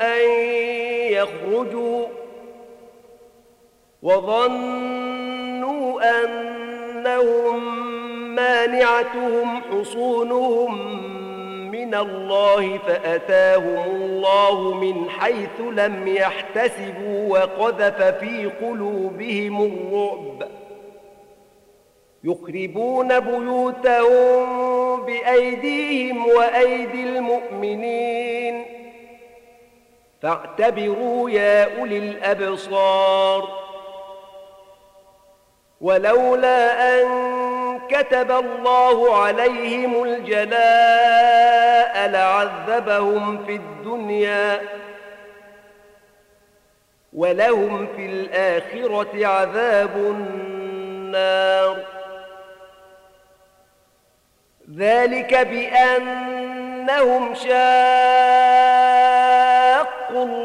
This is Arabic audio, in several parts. أن يخرجوا وظنوا أنهم مانعتهم حصونهم من الله فأتاهم الله من حيث لم يحتسبوا وقذف في قلوبهم الرعب يخربون بيوتهم بأيديهم وأيدي المؤمنين فاعتبروا يا أولي الأبصار. ولولا أن كتب الله عليهم الجلاء لعذبهم في الدنيا ولهم في الآخرة عذاب النار. ذلك بأنهم شاقوا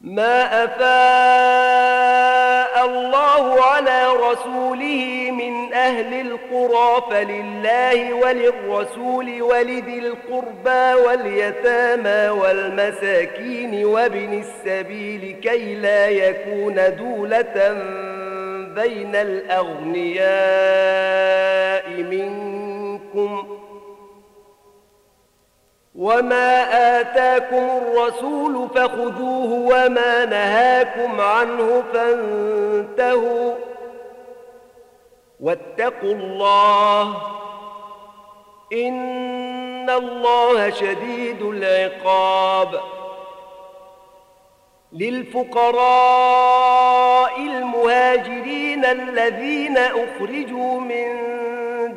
ما أفاء الله على رسوله من أهل القرى فلله وللرسول ولذي القربى واليتامى والمساكين وابن السبيل كي لا يكون دولة بين الأغنياء منكم. وما آتاكم الرسول فخذوه وما نهاكم عنه فانتهوا واتقوا الله إن الله شديد العقاب. للفقراء المهاجرين الذين أخرجوا من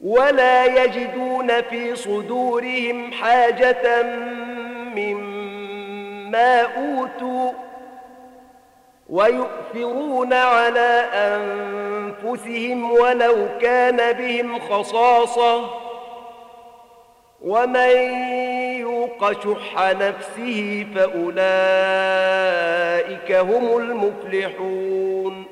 ولا يجدون في صدورهم حاجة مما أوتوا ويؤثرون على أنفسهم ولو كان بهم خصاصة ومن يوق شح نفسه فأولئك هم المفلحون.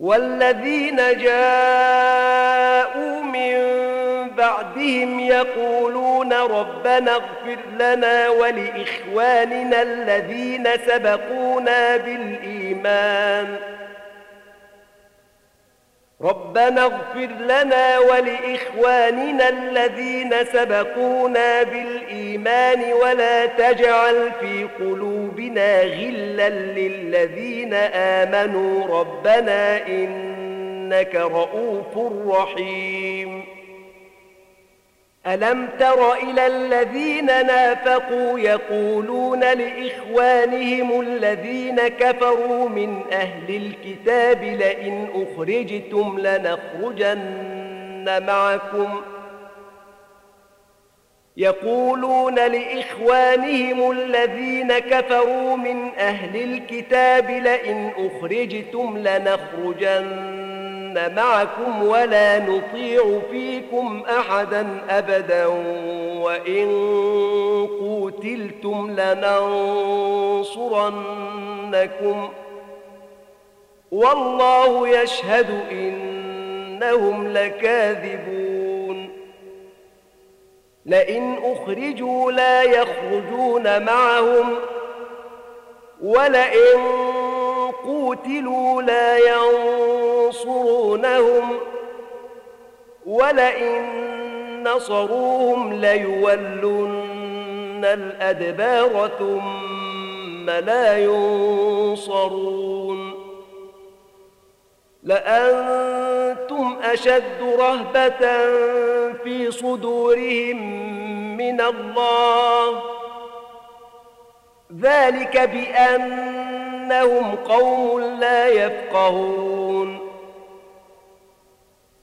والذين جاءوا من بعدهم يقولون ربنا اغفر لنا ولإخواننا الذين سبقونا بالإيمان ولا تجعل في قلوبنا غلا للذين آمنوا ربنا إنك رؤوف رحيم. ألم تر إلى الذين نافقوا يقولون لإخوانهم الذين كفروا من أهل الكتاب لئن أخرجتم لنخرجن معكم ولا نطيع فيكم أحدا أبدا وإن قوتلتم لننصرنكم والله يشهد إنهم لكاذبون لئن أخرجوا لا يخرجون معهم ولئن قوتلوا لا ينصرونهم ولئن نصروهم ليولن الأدبار ثم لا ينصرون لأنتم أشد رهبة في صدورهم من الله ذلك بأنهم قوم لا يفقهون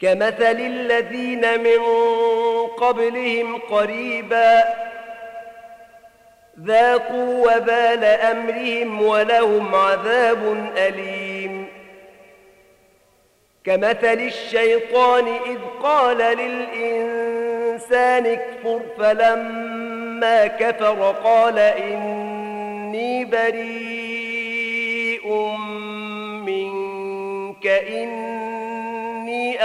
كمثل الذين من قبلهم قريبا ذاقوا وبال أمرهم ولهم عذاب أليم كمثل الشيطان إذ قال للإنسان اكفر فلما كفر قال إني بريء منك إني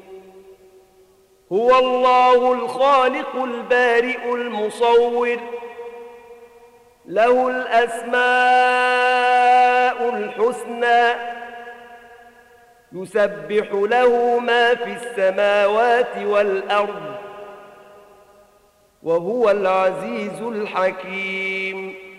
هو الله الخالق البارئ المصور له الأسماء الحسنى يسبح له ما في السماوات والأرض وهو العزيز الحكيم.